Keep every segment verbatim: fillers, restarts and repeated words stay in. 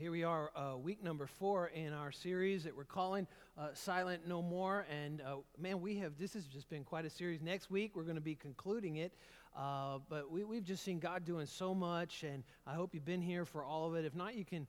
Here we are, uh, week number four in our series that we're calling uh, Silent No More. And uh, man, we have, this has just been quite a series. Next week, we're going to be concluding it. Uh, but we, we've just seen God doing so much, and I hope you've been here for all of it. If not, you can,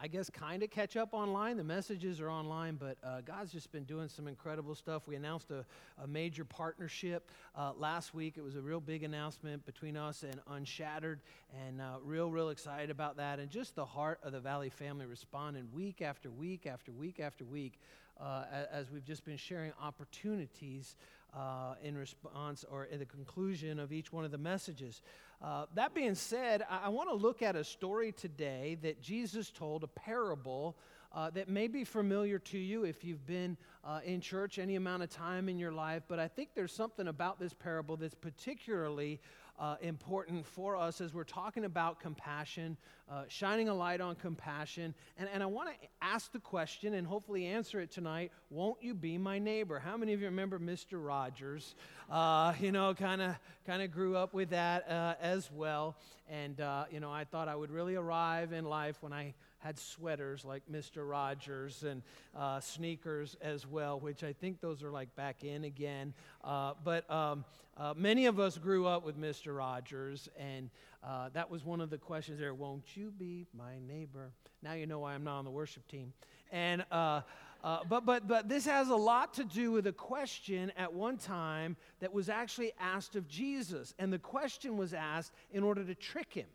I guess, kind of catch up online. The messages are online, but uh, God's just been doing some incredible stuff. We announced a, a major partnership uh, last week. It was a real big announcement between us and Unshattered, and uh, real, real excited about that. And just the heart of the Valley family responding week after week after week after week uh, as we've just been sharing opportunities Uh, in response or at the conclusion of each one of the messages. Uh, that being said, I, I want to look at a story today that Jesus told, a parable uh, that may be familiar to you if you've been uh, in church any amount of time in your life, but I think there's something about this parable that's particularly uh, important for us as we're talking about compassion, uh, shining a light on compassion, and, and I want to ask the question and hopefully answer it tonight, won't you be my neighbor? How many of you remember Mister Rogers? Rogers, uh, you know, kind of kind of grew up with that uh, as well, and uh, you know, I thought I would really arrive in life when I had sweaters like Mister Rogers and uh, sneakers as well, which I think those are like back in again, uh, but um, uh, many of us grew up with Mister Rogers, and uh, that was one of the questions there, won't you be my neighbor? Now you know why I'm not on the worship team, and uh Uh, but but but this has a lot to do with a question at one time that was actually asked of Jesus. And the question was asked in order to trick him.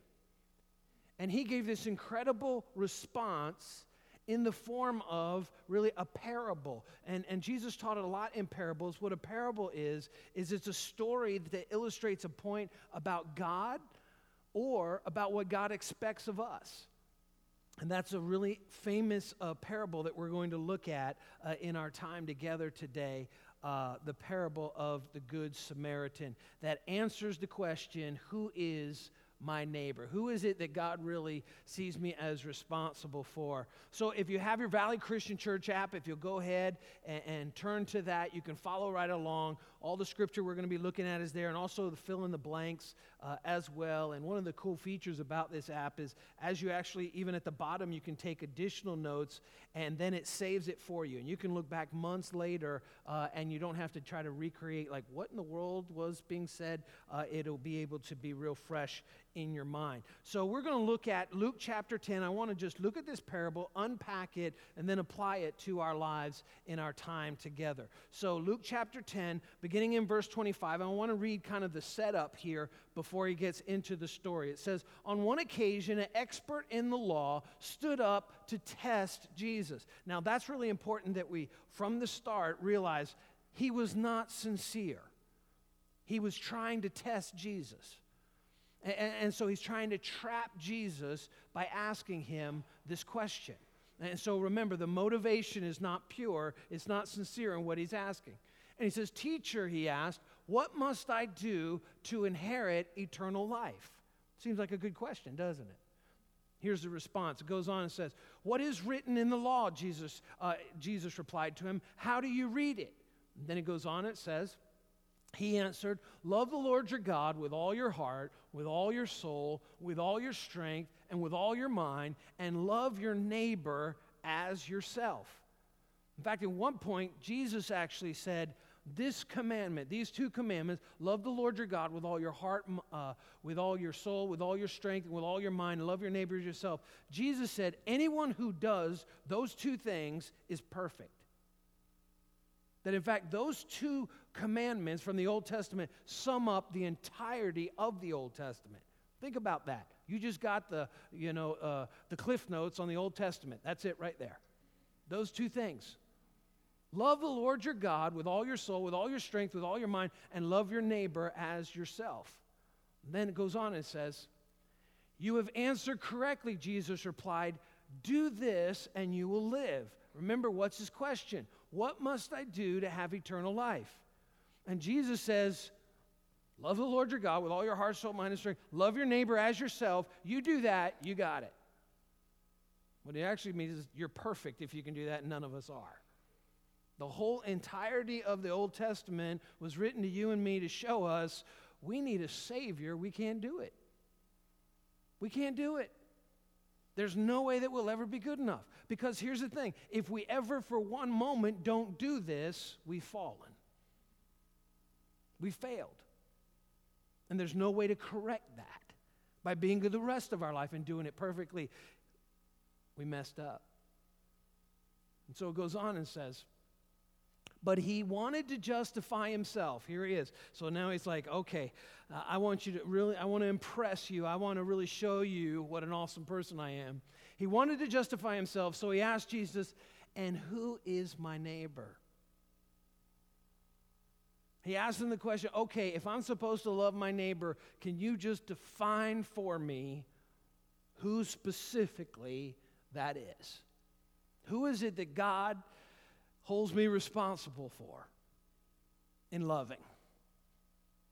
And he gave this incredible response in the form of really a parable. And, and Jesus taught a lot in parables. What a parable is, is it's a story that illustrates a point about God or about what God expects of us. And that's a really famous uh, parable that we're going to look at uh, in our time together today, uh, the parable of the Good Samaritan that answers the question, who is my neighbor? Who is it that God really sees me as responsible for? So if you have your Valley Christian Church app, if you'll go ahead and, and turn to that, you can follow right along. All the scripture we're going to be looking at is there, and also the fill in the blanks uh, as well. And one of the cool features about this app is as you actually, even at the bottom, you can take additional notes, and then it saves it for you. And you can look back months later, uh, and you don't have to try to recreate, like, what in the world was being said. Uh, it'll be able to be real fresh in your mind. So we're going to look at Luke chapter ten. I want to just look at this parable, unpack it, and then apply it to our lives in our time together. So Luke chapter ten, beginning in verse twenty-five, I want to read kind of the setup here before he gets into the story. It says, on one occasion, an expert in the law stood up to test Jesus. Now that's really important that we, from the start, realize he was not sincere. He was trying to test Jesus. And so he's trying to trap Jesus by asking him this question. And so remember, the motivation is not pure, it's not sincere in what he's asking. And he says, teacher, he asked, what must I do to inherit eternal life? Seems like a good question, doesn't it? Here's the response. It goes on and says, what is written in the law, Jesus, uh, Jesus replied to him. How do you read it? And then it goes on, it says, he answered, love the Lord your God with all your heart, with all your soul, with all your strength, and with all your mind, and love your neighbor as yourself. In fact, at one point, Jesus actually said, this commandment, these two commandments, love the Lord your God with all your heart, uh, with all your soul, with all your strength, and with all your mind, and love your neighbor as yourself. Jesus said, anyone who does those two things is perfect. That in fact, those two commandments from the Old Testament sum up the entirety of the Old Testament. Think about that. You just got the, you know, uh, the Cliff Notes on the Old Testament. That's it right there. Those two things. Love the Lord your God with all your soul, with all your strength, with all your mind, and love your neighbor as yourself. And then it goes on and says, you have answered correctly, Jesus replied. Do this and you will live. Remember, what's his question? What must I do to have eternal life? And Jesus says, love the Lord your God with all your heart, soul, mind, and strength. Love your neighbor as yourself. You do that, you got it. What it actually means is you're perfect if you can do that, and none of us are. The whole entirety of the Old Testament was written to you and me to show us we need a Savior. We can't do it. We can't do it. There's no way that we'll ever be good enough. Because here's the thing. If we ever for one moment don't do this, we've fallen. We failed. And there's no way to correct that by being good the rest of our life and doing it perfectly. We messed up. And so it goes on and says, but he wanted to justify himself. Here he is. So now he's like, okay, uh, I want you to really, I want to impress you. I want to really show you what an awesome person I am. He wanted to justify himself, so he asked Jesus, and who is my neighbor? He asked him the question, okay, if I'm supposed to love my neighbor, can you just define for me who specifically that is? Who is it that God holds me responsible for in loving?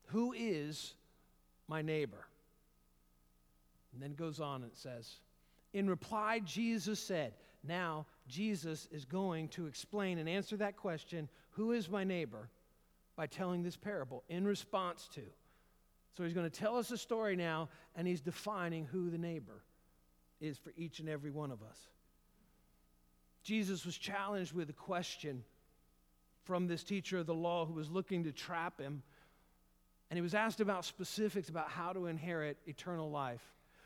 Who is my neighbor? And then it goes on and it says, in reply, Jesus said, now Jesus is going to explain and answer that question, who is my neighbor, by telling this parable in response to. So he's going to tell us a story now, and he's defining who the neighbor is for each and every one of us. Jesus was challenged with a question from this teacher of the law who was looking to trap him. And he was asked about specifics about how to inherit eternal life.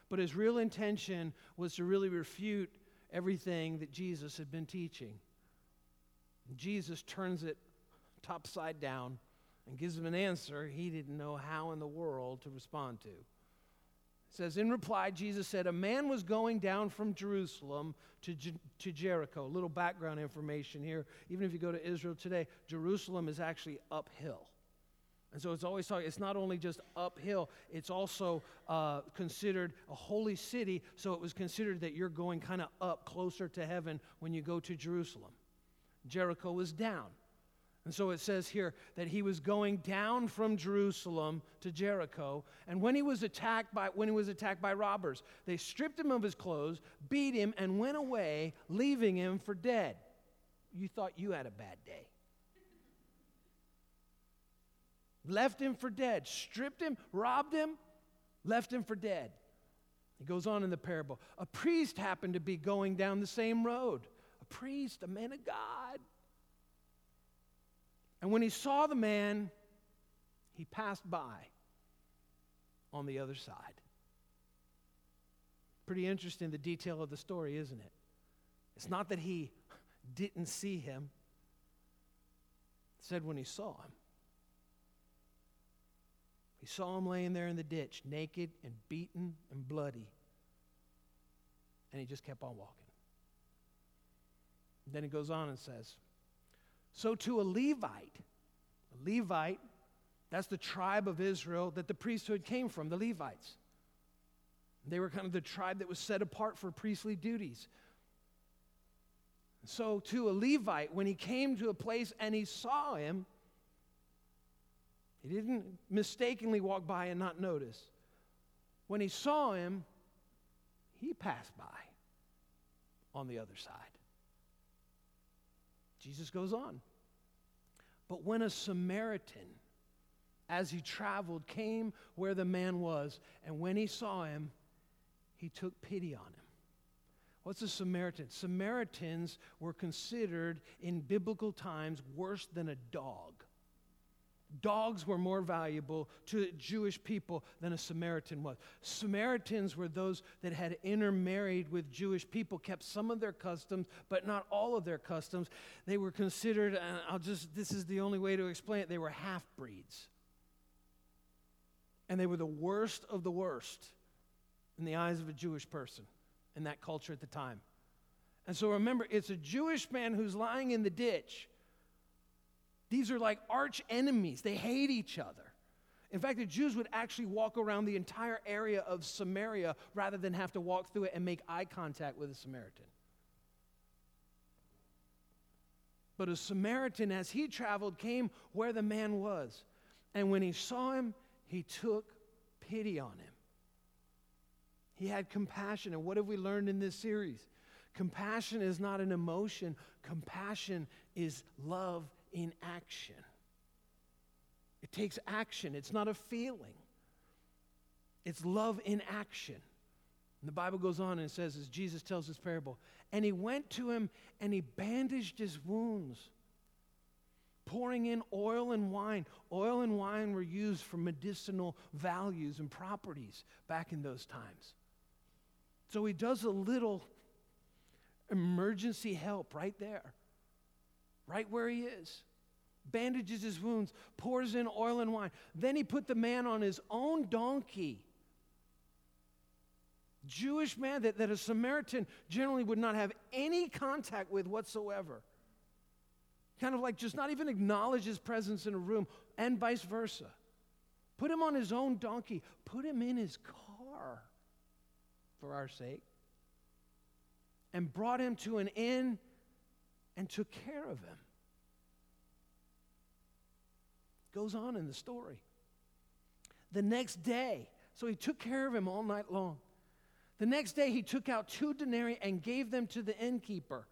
But his real intention was to really refute everything that Jesus had been teaching. And Jesus turns it topside down and gives him an answer he didn't know how in the world to respond to. It says, in reply, Jesus said, a man was going down from Jerusalem to, Jer- to Jericho. A little background information here. Even if you go to Israel today, Jerusalem is actually uphill. And so it's always talking, it's not only just uphill, it's also uh, considered a holy city. So it was considered that you're going kind of up closer to heaven when you go to Jerusalem. Jericho was down. And so it says here that he was going down from Jerusalem to Jericho, and when he was attacked by when he was attacked by robbers, they stripped him of his clothes, beat him, and went away, leaving him for dead. You thought you had a bad day. Left him for dead, stripped him, robbed him, left him for dead. It goes on in the parable. A priest happened to be going down the same road. A priest, a man of God. And when he saw the man, he passed by on the other side. Pretty interesting, the detail of the story, isn't it? It's not that he didn't see him. It said when he saw him. He saw him laying there in the ditch, naked and beaten and bloody. And he just kept on walking. Then it goes on and says, so to a Levite, a Levite, that's the tribe of Israel that the priesthood came from, the Levites. They were kind of the tribe that was set apart for priestly duties. So to a Levite, when he came to a place and he saw him, he didn't mistakenly walk by and not notice. When he saw him, he passed by on the other side. Jesus goes on. But when a Samaritan, as he traveled, came where the man was, and when he saw him, he took pity on him. What's a Samaritan? Samaritans were considered in biblical times worse than a dog. Dogs were more valuable to Jewish people than a Samaritan was. Samaritans were those that had intermarried with Jewish people, kept some of their customs, but not all of their customs. They were considered, and I'll just, this is the only way to explain it, they were half-breeds. And they were the worst of the worst in the eyes of a Jewish person in that culture at the time. And so remember, it's a Jewish man who's lying in the ditch. These are like arch enemies. They hate each other. In fact, the Jews would actually walk around the entire area of Samaria rather than have to walk through it and make eye contact with a Samaritan. But a Samaritan, as he traveled, came where the man was. And when he saw him, he took pity on him. He had compassion. And what have we learned in this series? Compassion is not an emotion. Compassion is love in action. It takes action. It's not a feeling. It's love in action. And the Bible goes on and it says, as Jesus tells this parable, and he went to him and he bandaged his wounds, pouring in oil and wine. Oil and wine were used for medicinal values and properties back in those times. So he does a little emergency help right there, right where he is. Bandages his wounds, pours in oil and wine. Then he put the man on his own donkey. Jewish man that, that a Samaritan generally would not have any contact with whatsoever. Kind of like just not even acknowledge his presence in a room, and vice versa. Put him on his own donkey. Put him in his car for our sake. And brought him to an inn and took care of him. Goes on in the story. The next day, so he took care of him all night long. The next day he took out two denarii and gave them to the innkeeper.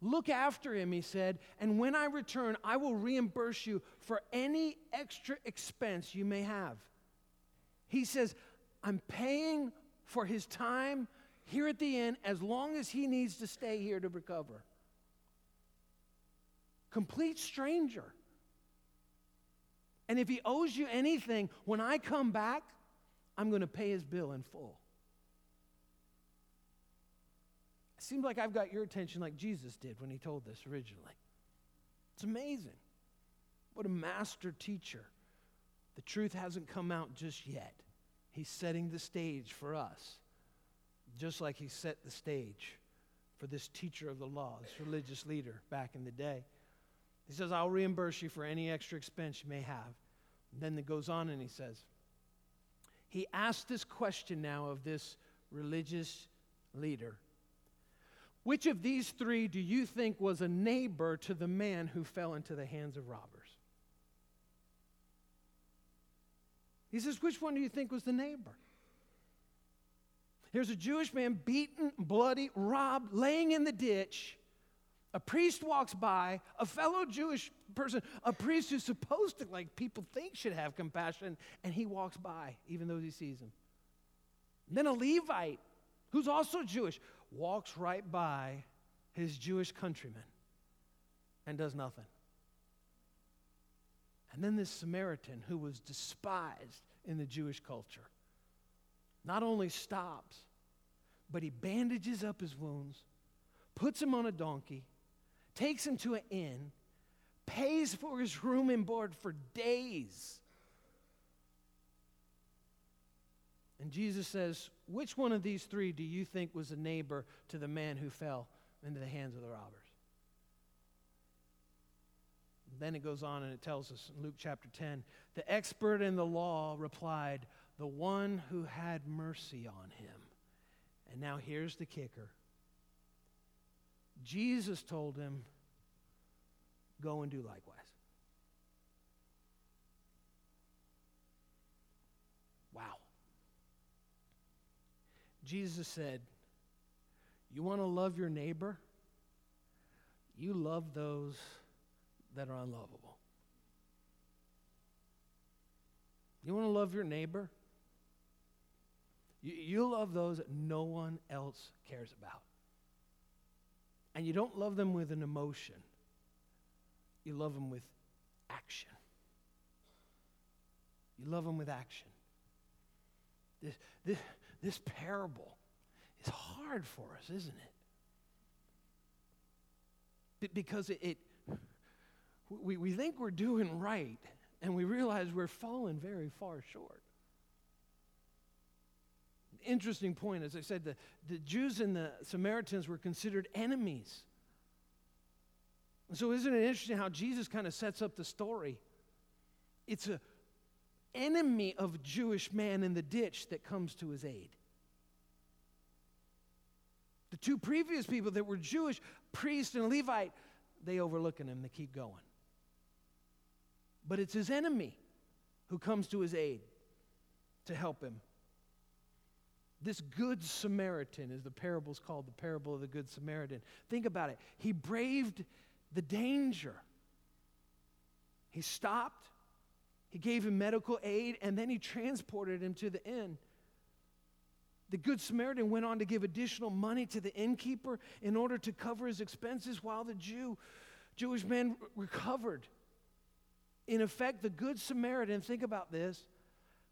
Look after him, he said, and when I return, I will reimburse you for any extra expense you may have. He says, I'm paying for his time here at the inn as long as he needs to stay here to recover. Complete stranger. And if he owes you anything, when I come back, I'm going to pay his bill in full. It seems like I've got your attention like Jesus did when he told this originally. It's amazing. What a master teacher. The truth hasn't come out just yet. He's setting the stage for us, just like he set the stage for this teacher of the law, this religious leader back in the day. He says, I'll reimburse you for any extra expense you may have. And then it goes on and he says, he asked this question now of this religious leader. Which of these three do you think was a neighbor to the man who fell into the hands of robbers? He says, which one do you think was the neighbor? Here's a Jewish man beaten, bloody, robbed, laying in the ditch. A priest walks by, a fellow Jewish person, a priest who's supposed to, like people think should have compassion, and he walks by, even though he sees him. And then a Levite, who's also Jewish, walks right by his Jewish countrymen and does nothing. And then this Samaritan, who was despised in the Jewish culture, not only stops, but he bandages up his wounds, puts him on a donkey, takes him to an inn, pays for his room and board for days. And Jesus says, which one of these three do you think was a neighbor to the man who fell into the hands of the robbers? Then it goes on and it tells us in Luke chapter ten, the expert in the law replied, the one who had mercy on him. And now here's the kicker. Jesus told him, go and do likewise. Wow. Jesus said, you want to love your neighbor? You love those that are unlovable. You want to love your neighbor? You, you love those that no one else cares about. And you don't love them with an emotion. You love them with action. You love them with action. This, this, this parable is hard for us, isn't it? Because it, it we, we think we're doing right, and we realize we're falling very far short. Interesting point, as I said, the, the Jews and the Samaritans were considered enemies. So isn't it interesting how Jesus kind of sets up the story? It's an enemy of a Jewish man in the ditch that comes to his aid. The two previous people that were Jewish, priest and Levite, they overlook him, they keep going. But it's his enemy who comes to his aid to help him. This Good Samaritan, as the parable's called, the parable of the Good Samaritan. Think about it. He braved the danger. He stopped, he gave him medical aid, and then he transported him to the inn. The Good Samaritan went on to give additional money to the innkeeper in order to cover his expenses while the Jew, Jewish man recovered. In effect, the Good Samaritan, think about this,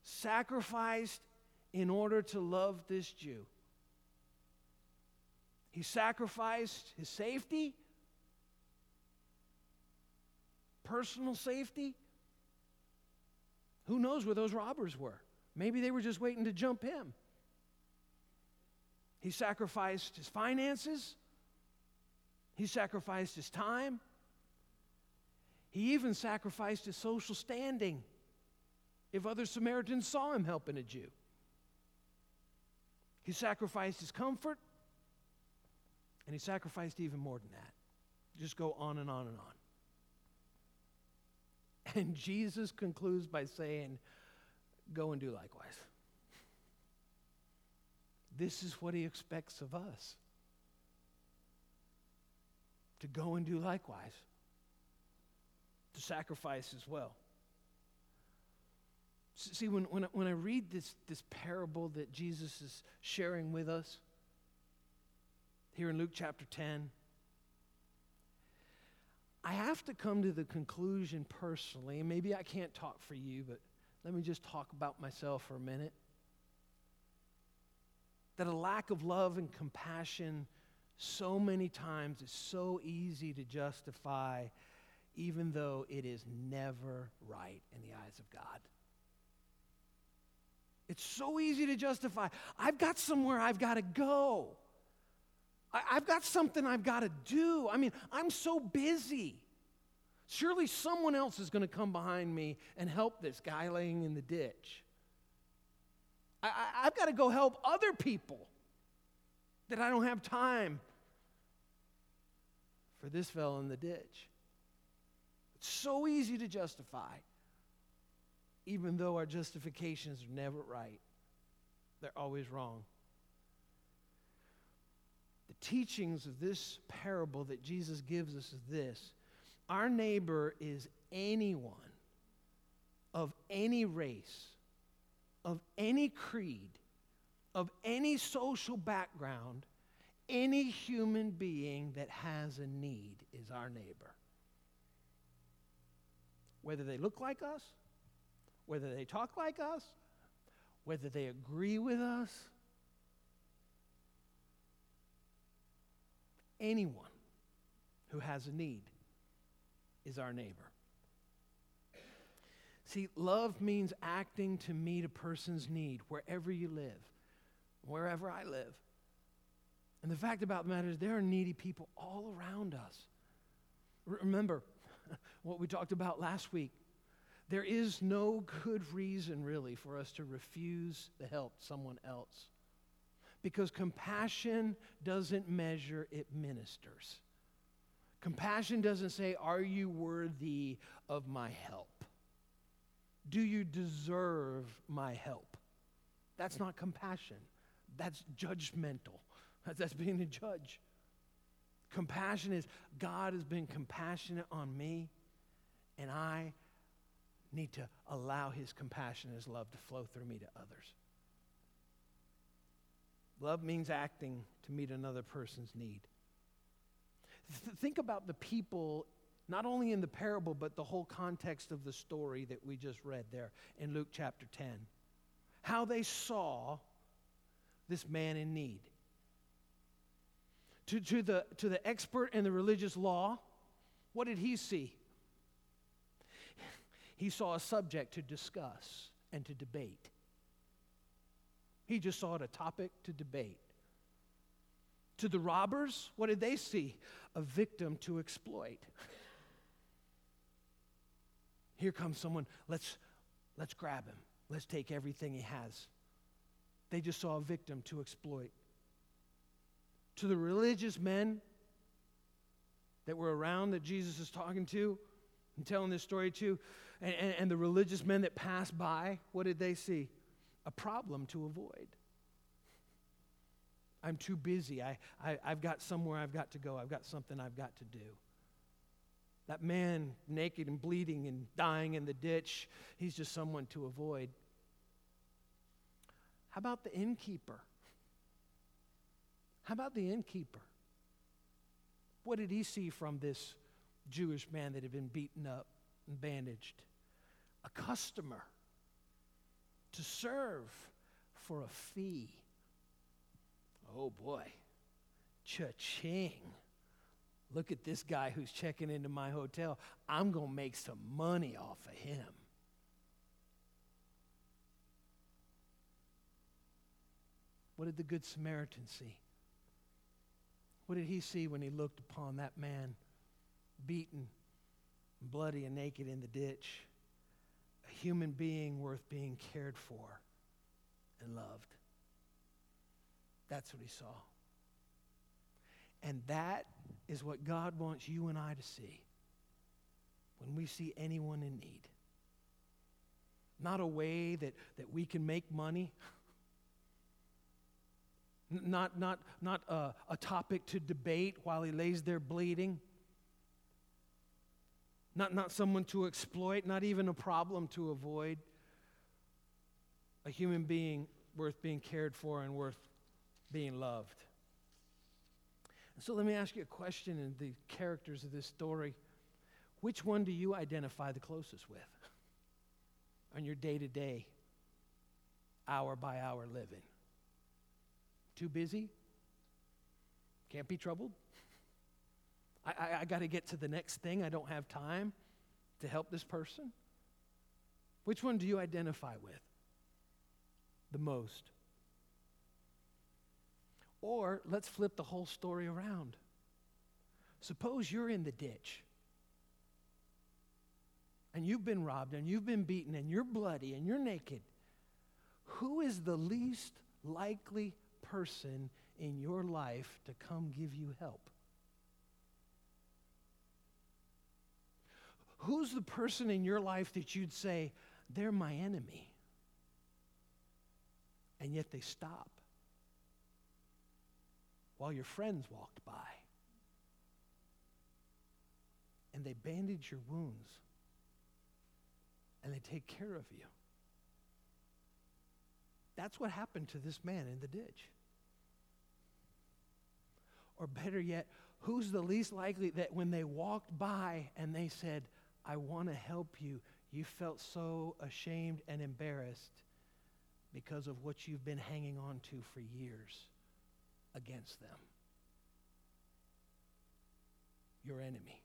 sacrificed in order to love this Jew. He sacrificed his safety, personal safety. Who knows where those robbers were? Maybe they were just waiting to jump him. He sacrificed his finances. He sacrificed his time. He even sacrificed his social standing if other Samaritans saw him helping a Jew. He sacrificed his comfort, and he sacrificed even more than that. Just go on and on and on. And Jesus concludes by saying, go and do likewise. This is what he expects of us, to go and do likewise, to sacrifice as well. See, when, when, I, when I read this, this parable that Jesus is sharing with us here in Luke chapter ten, I have to come to the conclusion personally, and maybe I can't talk for you, but let me just talk about myself for a minute, that a lack of love and compassion so many times is so easy to justify, even though it is never right in the eyes of God. It's so easy to justify. I've got somewhere I've got to go. I, I've got something I've got to do. I mean, I'm so busy. Surely someone else is going to come behind me and help this guy laying in the ditch. I, I, I've got to go help other people that I don't have time for this fellow in the ditch. It's so easy to justify, even though our justifications are never right. They're always wrong. The teachings of this parable that Jesus gives us is this. Our neighbor is anyone of any race, of any creed, of any social background, any human being that has a need is our neighbor. Whether they look like us, whether they talk like us, whether they agree with us, anyone who has a need is our neighbor. See, love means acting to meet a person's need wherever you live, wherever I live. And the fact about the matter is there are needy people all around us. Remember what we talked about last week. There is no good reason, really, for us to refuse the help someone else, because compassion doesn't measure, it ministers. Compassion doesn't say, are you worthy of my help? Do you deserve my help? That's not compassion. That's judgmental. That's being a judge. Compassion is, God has been compassionate on me, and I need to allow his compassion, his love to flow through me to others. Love means acting to meet another person's need. Th- think about the people, not only in the parable, but the whole context of the story that we just read there in Luke chapter ten. How they saw this man in need. To, to, the, to the expert in the religious law, what did he see? He saw a subject to discuss and to debate. He just saw it a topic to debate. To the robbers, what did they see? A victim to exploit. Here comes someone, let's, let's grab him. Let's take everything he has. They just saw a victim to exploit. To the religious men that were around that Jesus is talking to and telling this story to, and, and, and the religious men that passed by, what did they see? A problem to avoid. I'm too busy. I, I, I've got somewhere I've got to go. I've got something I've got to do. That man naked and bleeding and dying in the ditch, he's just someone to avoid. How about the innkeeper? How about the innkeeper? What did he see from this Jewish man that had been beaten up and bandaged? A customer to serve for a fee. Oh boy, cha-ching. Look at this guy who's checking into my hotel. I'm going to make some money off of him. What did the Good Samaritan see? What did he see when he looked upon that man beaten, bloody, and naked in the ditch? A human being worth being cared for and loved. That's what he saw. And that is what God wants you and I to see when we see anyone in need. Not a way that, that we can make money. Not, not, not a, a topic to debate while he lays there bleeding. Not, not someone to exploit, not even a problem to avoid. A human being worth being cared for and worth being loved. So let me ask you a question in the characters of this story. Which one do you identify the closest with on your day-to-day, hour-by-hour living? Too busy? Can't be troubled? I, I, I got to get to the next thing. I don't have time to help this person. Which one do you identify with the most? Or let's flip the whole story around. Suppose you're in the ditch and you've been robbed and you've been beaten and you're bloody and you're naked. Who is the least likely person in your life to come give you help? Who's the person in your life that you'd say, they're my enemy? And yet they stop while your friends walked by, and they bandage your wounds, and they take care of you. That's what happened to this man in the ditch. Or better yet, who's the least likely that when they walked by and they said, I want to help you, you felt so ashamed and embarrassed because of what you've been hanging on to for years against them? Your enemy.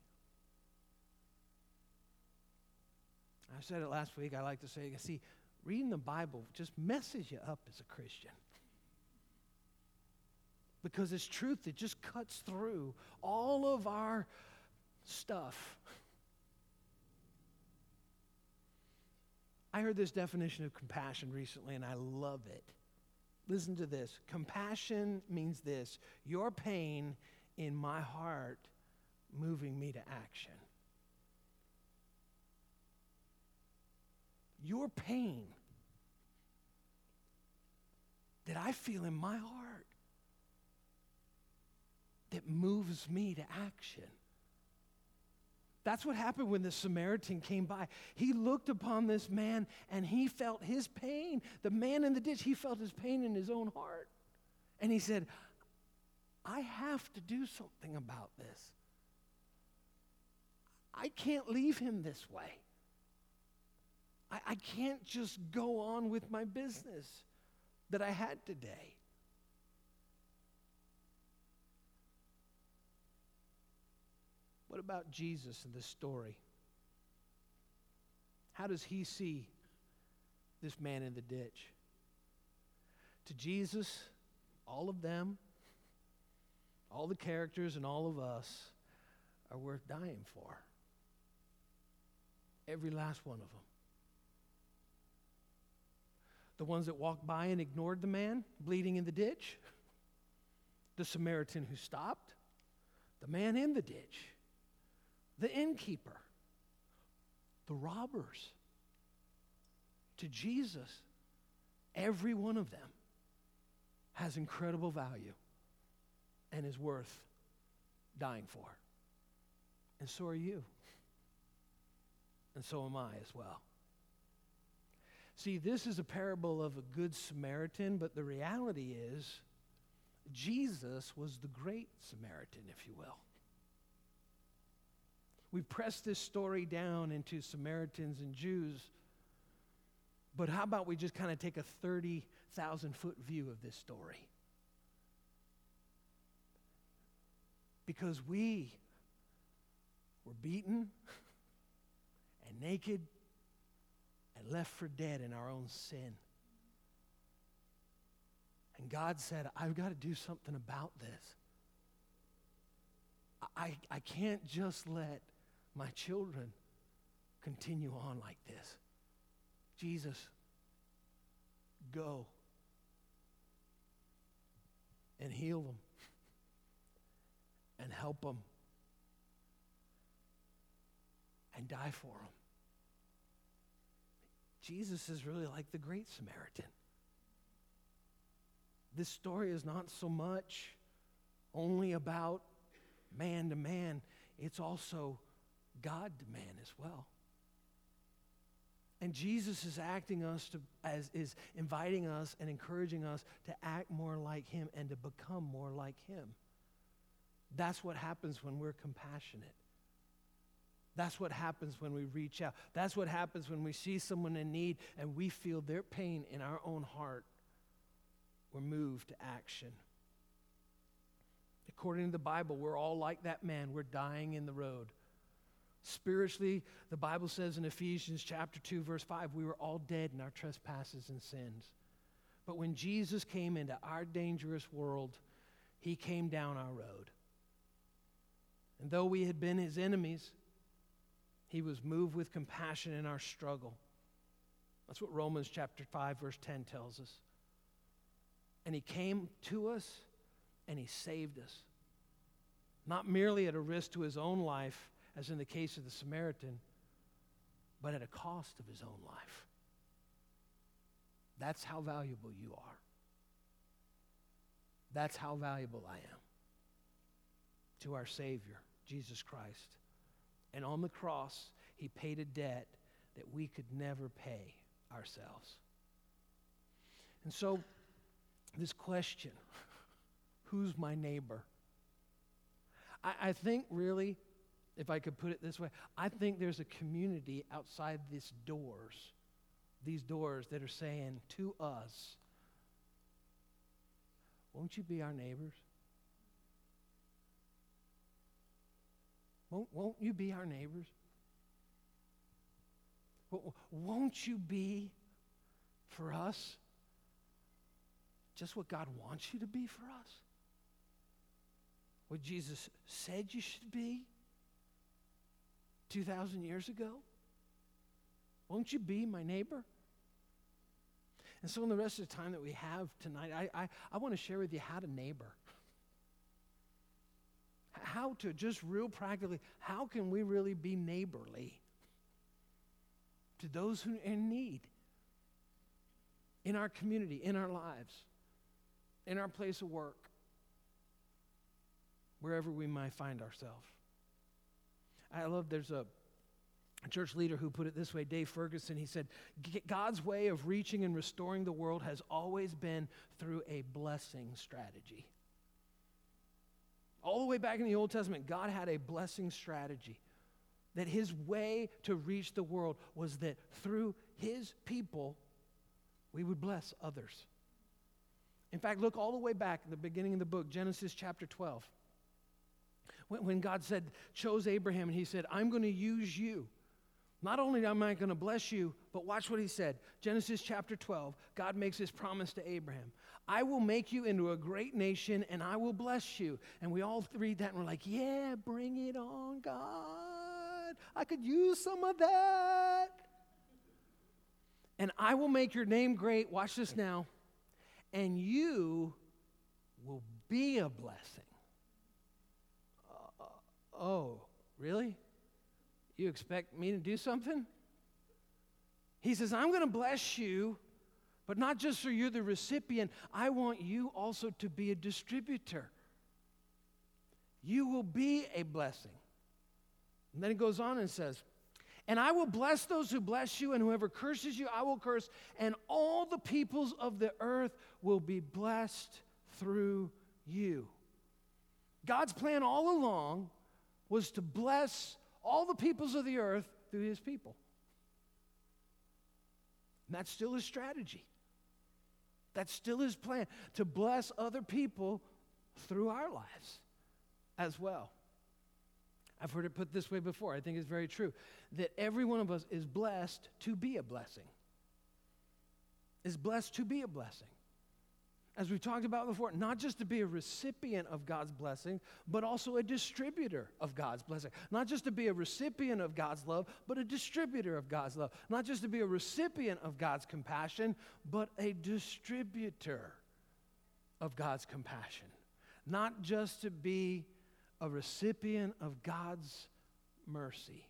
I said it last week. I like to say, see, reading the Bible just messes you up as a Christian. Because it's truth that just cuts through all of our stuff. I heard this definition of compassion recently, and I love it. Listen to this. Compassion means this: your pain in my heart moving me to action. Your pain that I feel in my heart that moves me to action. That's what happened when the Samaritan came by. He looked upon this man and he felt his pain. The man in the ditch, he felt his pain in his own heart. And he said, I have to do something about this. I can't leave him this way. I, I can't just go on with my business that I had today. What about Jesus in this story? How does he see this man in the ditch? To Jesus, all of them, all the characters and all of us are worth dying for. Every last one of them. The ones that walked by and ignored the man bleeding in the ditch. The Samaritan who stopped. The man in the ditch. The innkeeper, the robbers, to Jesus, every one of them has incredible value and is worth dying for. And so are you. And so am I as well. See, this is a parable of a good Samaritan, but the reality is Jesus was the great Samaritan, if you will. We press this story down into Samaritans and Jews, but how about we just kind of take a thirty thousand foot view of this story? Because we were beaten and naked and left for dead in our own sin. And God said, I've got to do something about this. I, I can't just let my children continue on like this. Jesus, go and heal them and help them and die for them. Jesus is really like the Great Samaritan. This story is not so much only about man to man, it's also God to man as well. And Jesus is acting us to, as is inviting us and encouraging us to act more like him and to become more like him. That's what happens when we're compassionate. That's what happens when we reach out. That's what happens when we see someone in need and we feel their pain in our own heart. We're moved to action. According to the Bible, we're all like that man. We're dying in the road. Spiritually, the Bible says in Ephesians chapter two, verse five, we were all dead in our trespasses and sins. But when Jesus came into our dangerous world, he came down our road. And though we had been his enemies, he was moved with compassion in our struggle. That's what Romans chapter five, verse ten tells us. And he came to us and he saved us. Not merely at a risk to his own life, as in the case of the Samaritan, but at a cost of his own life. That's how valuable you are. That's how valuable I am to our Savior, Jesus Christ. And on the cross, he paid a debt that we could never pay ourselves. And so, this question, who's my neighbor? I, I think really, if I could put it this way, I think there's a community outside these doors, these doors that are saying to us, won't you be our neighbors? Won't, won't you be our neighbors? Won't you be for us just what God wants you to be for us? What Jesus said you should be two thousand years ago? Won't you be my neighbor? And so in the rest of the time that we have tonight, I I, I want to share with you how to neighbor. How to, just real practically, how can we really be neighborly to those who are in need in our community, in our lives, in our place of work, wherever we might find ourselves. I love, there's a church leader who put it this way, Dave Ferguson. He said, God's way of reaching and restoring the world has always been through a blessing strategy. All the way back in the Old Testament, God had a blessing strategy, that his way to reach the world was that through his people, we would bless others. In fact, look all the way back at the beginning of the book, Genesis chapter twelve. When, when God said, chose Abraham, and he said, I'm going to use you. Not only am I going to bless you, but watch what he said. Genesis chapter twelve, God makes his promise to Abraham. I will make you into a great nation, and I will bless you. And we all read that, and we're like, yeah, bring it on, God. I could use some of that. And I will make your name great. Watch this now. And you will be a blessing. Uh, oh, really? You expect me to do something? He says, I'm going to bless you, but not just so you're the recipient. I want you also to be a distributor. You will be a blessing. And then it goes on and says, and I will bless those who bless you, and whoever curses you, I will curse, and all the peoples of the earth will be blessed through you. God's plan all along was to bless all the peoples of the earth through his people. And that's still his strategy. That's still his plan, to bless other people through our lives as well. I've heard it put this way before. I think it's very true, that every one of us is blessed to be a blessing. Is blessed to be a blessing. As we've talked about before, not just to be a recipient of God's blessing, but also a distributor of God's blessing. Not just to be a recipient of God's love, but a distributor of God's love. Not just to be a recipient of God's compassion, but a distributor of God's compassion. Not just to be a recipient of God's mercy,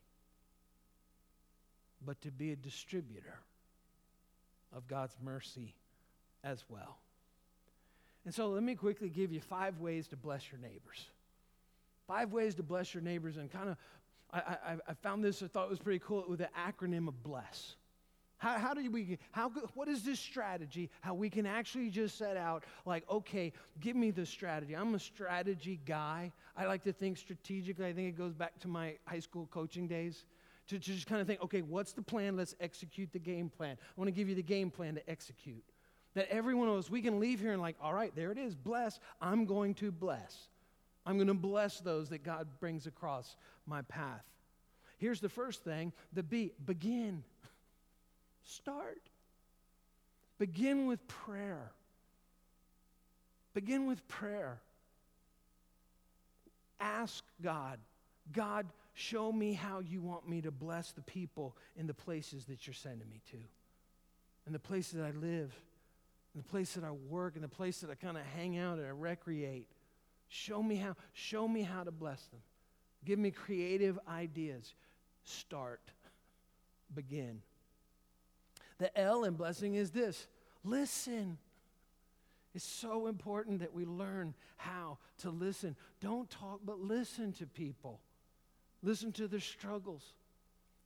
but to be a distributor of God's mercy as well. And so let me quickly give you five ways to bless your neighbors. Five ways to bless your neighbors. And kind of, I, I, I found this, I thought it was pretty cool, with the acronym of BLESS. How, how do we, how, what is this strategy, how we can actually just set out, like, okay, give me the strategy. I'm a strategy guy. I like to think strategically. I think it goes back to my high school coaching days. To, to just kind of think, okay, what's the plan? Let's execute the game plan. I want to give you the game plan to execute. That every one of us, we can leave here and like, all right, there it is, bless. I'm going to bless. I'm going to bless those that God brings across my path. Here's the first thing, the B, begin. Start. Begin with prayer. Begin with prayer. Ask God, God, show me how you want me to bless the people in the places that you're sending me to, in the places that I live, in the place that I work, in the place that I kind of hang out and I recreate. Show me how, show me how to bless them. Give me creative ideas. Start. Begin. The L in blessing is this. Listen. It's so important that we learn how to listen. Don't talk, but listen to people. Listen to their struggles.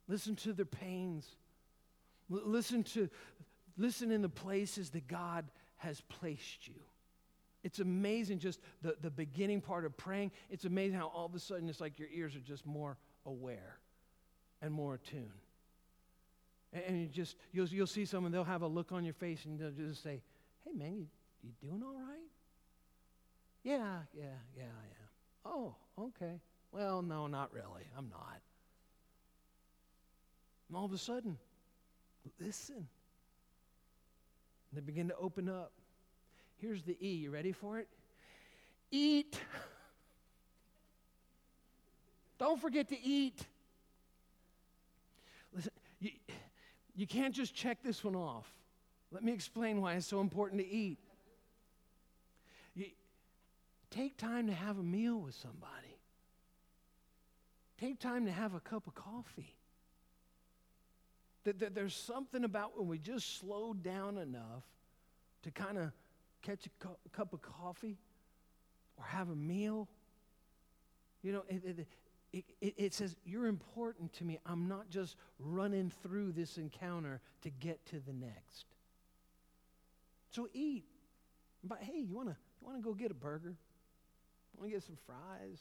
Listen to their pains. L- listen to... Listen in the places that God has placed you. It's amazing, just the, the beginning part of praying. It's amazing how all of a sudden it's like your ears are just more aware and more attuned. And, and you just, you'll, you'll see someone, they'll have a look on your face and they'll just say, hey man, you, you doing all right? Yeah, yeah, yeah, yeah. Oh, okay. Well, no, not really. I'm not. And all of a sudden, listen. They begin to open up. Here's the E. You ready for it? Eat. Don't forget to eat. Listen, you, you can't just check this one off. Let me explain why it's so important to eat. You, take time to have a meal with somebody. Take time to have a cup of coffee. That there's something about when we just slow down enough to kind of catch a, cu- a cup of coffee or have a meal. You know, it, it, it, it says, you're important to me. I'm not just running through this encounter to get to the next. So eat. But hey, you want to you want to go get a burger? Want to get some fries?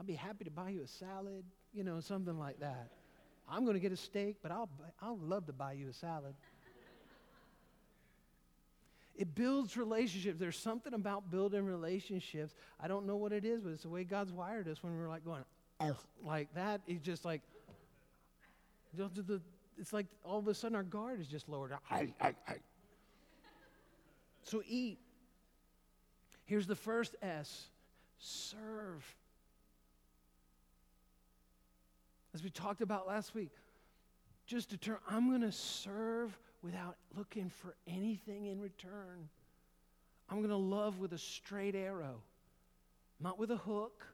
I'd be happy to buy you a salad. You know, something like that. I'm going to get a steak, but I'll I'll love to buy you a salad. It builds relationships. There's something about building relationships. I don't know what it is, but it's the way God's wired us. When we're like going like that, it's just like it's like all of a sudden our guard is just lowered. I, I, I. So eat. Here's the first S: serve. As we talked about last week, just to turn, I'm going to serve without looking for anything in return. I'm going to love with a straight arrow, not with a hook,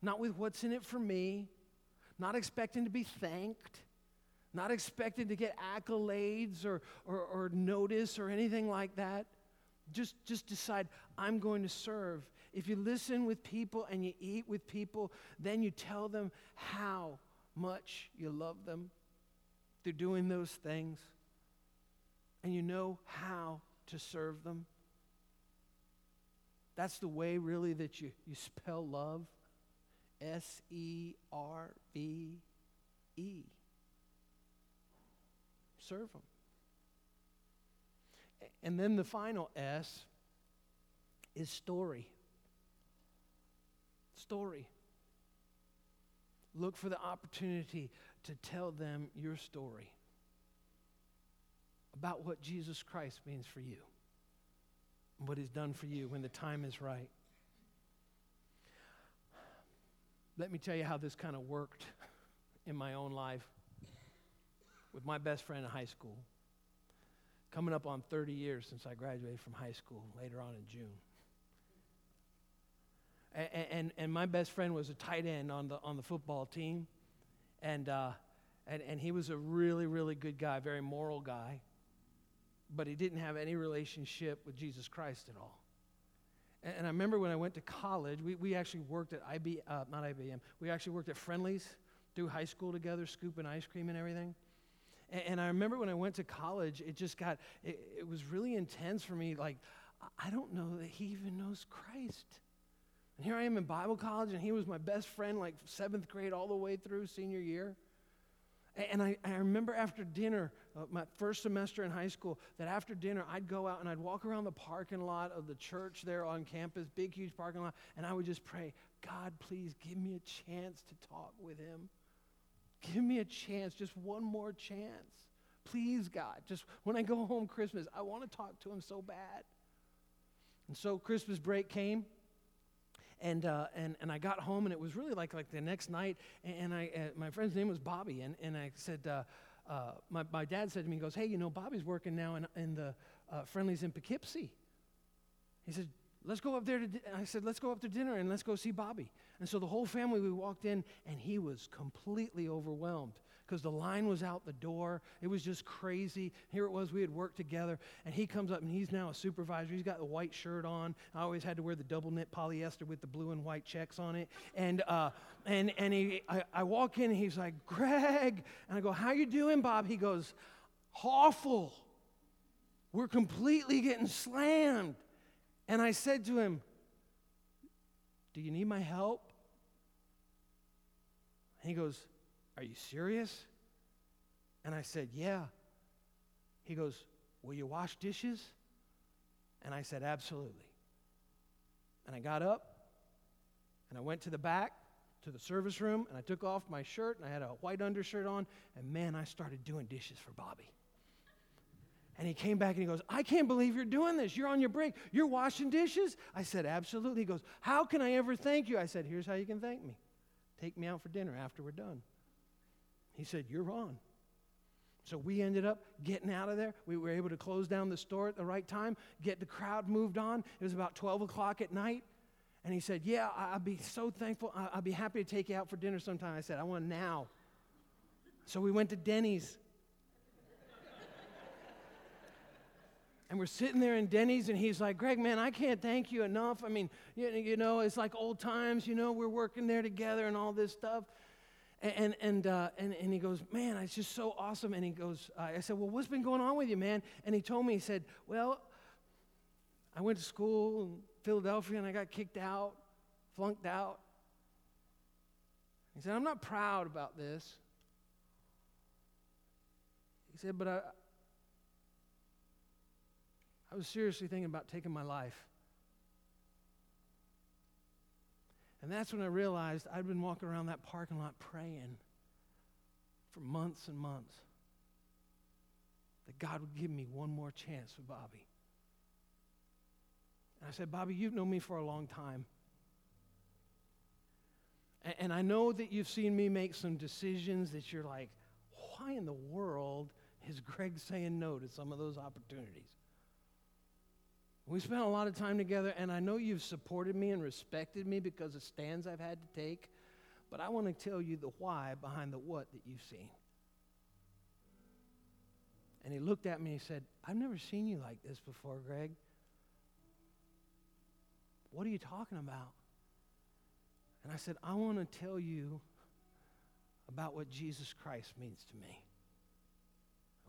not with what's in it for me, not expecting to be thanked, not expecting to get accolades or, or, or notice or anything like that. Just, just decide, I'm going to serve. If you listen with people and you eat with people, then you tell them how much you love them through doing those things. And you know how to serve them. That's the way, really, that you, you spell love. S E R V E. Serve them. And then the final S is story. Story. Look for the opportunity to tell them your story about what Jesus Christ means for you and what he's done for you when the time is right. Let me tell you how this kind of worked in my own life with my best friend in high school. Coming up on thirty years since I graduated from high school later on in June. And and, and my best friend was a tight end on the on the football team. And, uh, and and he was a really, really good guy, very moral guy. But he didn't have any relationship with Jesus Christ at all. And, and I remember when I went to college, we, we actually worked at I B M, uh, not I B M, we actually worked at Friendly's through high school together, scooping ice cream and everything. And, and I remember when I went to college, it just got, it, it was really intense for me. Like, I don't know that he even knows Christ. And here I am in Bible college, and he was my best friend, like seventh grade all the way through senior year. And I, I remember after dinner, uh, my first semester in high school, that after dinner I'd go out and I'd walk around the parking lot of the church there on campus, big, huge parking lot, and I would just pray, God, please give me a chance to talk with him. Give me a chance, just one more chance. Please, God, just when I go home Christmas, I want to talk to him so bad. And so Christmas break came. And uh, and and I got home, and it was really like like the next night. And, and I uh, my friend's name was Bobby, and and I said, uh, uh, my my dad said to me, he goes, hey, you know, Bobby's working now in in the uh, Friendly's in Poughkeepsie. He said, let's go up there to. Di-. I said, let's go up to dinner and let's go see Bobby. And so the whole family, we walked in, and he was completely overwhelmed because the line was out the door. It was just crazy. Here it was, we had worked together, and he comes up, and he's now a supervisor. He's got the white shirt on. I always had to wear the double knit polyester with the blue and white checks on it. And uh, and and he, I, I walk in, and he's like, Greg, and I go, how you doing, Bob? He goes, awful. We're completely getting slammed. And I said to him, do you need my help? And he goes, are you serious? And I said, yeah. He goes, will you wash dishes? And I said, absolutely. And I got up, and I went to the back, to the service room, and I took off my shirt, and I had a white undershirt on, and man, I started doing dishes for Bobby. And he came back and he goes, I can't believe you're doing this. You're on your break. You're washing dishes? I said, absolutely. He goes, how can I ever thank you? I said, here's how you can thank me. Take me out for dinner after we're done. He said, you're on. So we ended up getting out of there. We were able to close down the store at the right time, get the crowd moved on. It was about twelve o'clock at night. And he said, yeah, I'd be so thankful. I'd be happy to take you out for dinner sometime. I said, I want now. So we went to Denny's. And we're sitting there in Denny's, and he's like, Greg, man, I can't thank you enough. I mean, you, you know, it's like old times, you know, we're working there together and all this stuff. And and and, uh, and, and he goes, man, it's just so awesome. And he goes, uh, I said, well, what's been going on with you, man? And he told me, he said, well, I went to school in Philadelphia, and I got kicked out, flunked out. He said, I'm not proud about this. He said, but I... I was seriously thinking about taking my life. And that's when I realized I'd been walking around that parking lot praying for months and months that God would give me one more chance with Bobby. And I said, Bobby, you've known me for a long time. And, and I know that you've seen me make some decisions that you're like, why in the world is Greg saying no to some of those opportunities? We spent a lot of time together, and I know you've supported me and respected me because of stands I've had to take, but I want to tell you the why behind the what that you've seen. And he looked at me and he said, I've never seen you like this before, Greg. What are you talking about? And I said, I want to tell you about what Jesus Christ means to me.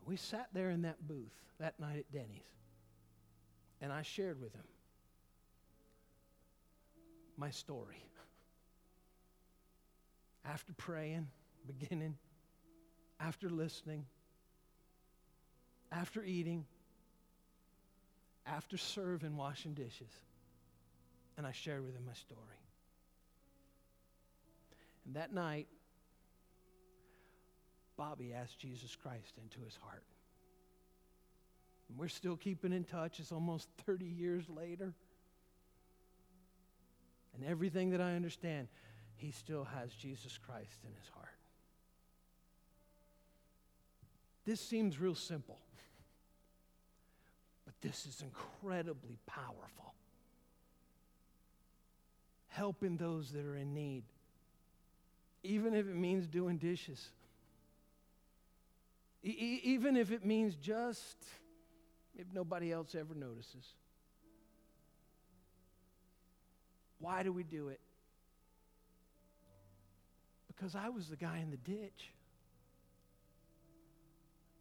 We sat there in that booth that night at Denny's. And I shared with him my story. After praying, beginning, after listening, after eating, after serving, washing dishes, and I shared with him my story. And that night, Bobby asked Jesus Christ into his heart. And we're still keeping in touch. It's almost thirty years later. And everything that I understand, he still has Jesus Christ in his heart. This seems real simple, but this is incredibly powerful. Helping those that are in need, even if it means doing dishes, e- even if it means just, if nobody else ever notices. Why do we do it? Because I was the guy in the ditch.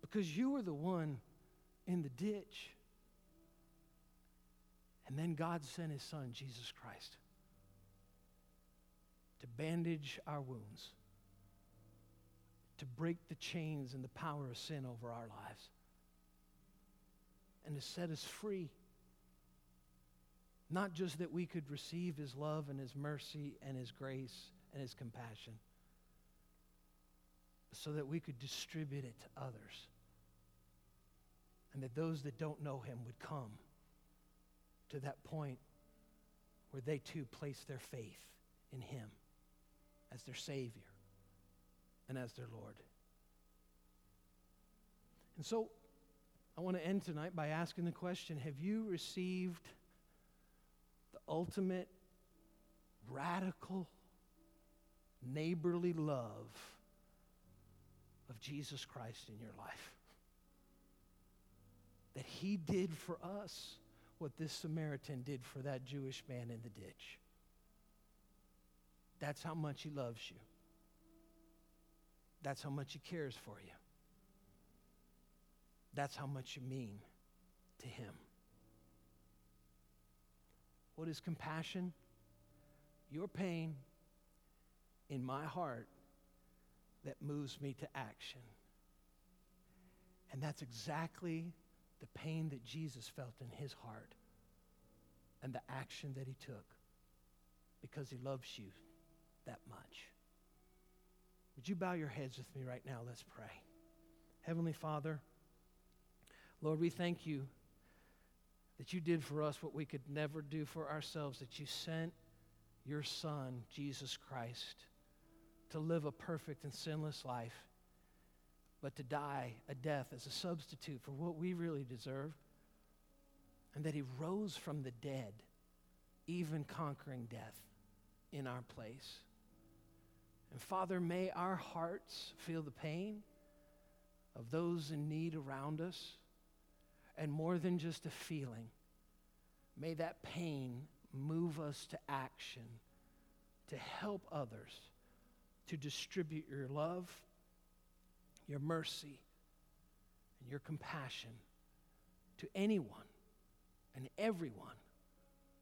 Because you were the one in the ditch. And then God sent his son, Jesus Christ, to bandage our wounds, to break the chains and the power of sin over our lives, and to set us free. Not just that we could receive his love and his mercy and his grace and his compassion, but so that we could distribute it to others, and that those that don't know him would come to that point where they too place their faith in him as their Savior and as their Lord. And so I want to end tonight by asking the question, have you received the ultimate, radical, neighborly love of Jesus Christ in your life? That he did for us what this Samaritan did for that Jewish man in the ditch. That's how much he loves you. That's how much he cares for you. That's how much you mean to him. What is compassion? Your pain in my heart that moves me to action. And that's exactly the pain that Jesus felt in his heart and the action that he took because he loves you that much. Would you bow your heads with me right now? Let's pray. Heavenly Father, Lord, we thank you that you did for us what we could never do for ourselves, that you sent your Son, Jesus Christ, to live a perfect and sinless life, but to die a death as a substitute for what we really deserve, and that he rose from the dead, even conquering death in our place. And Father, may our hearts feel the pain of those in need around us. And more than just a feeling, may that pain move us to action, to help others, to distribute your love, your mercy, and your compassion to anyone and everyone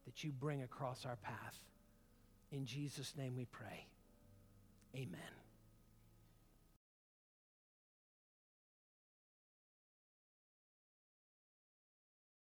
that you bring across our path. In Jesus' name we pray. Amen.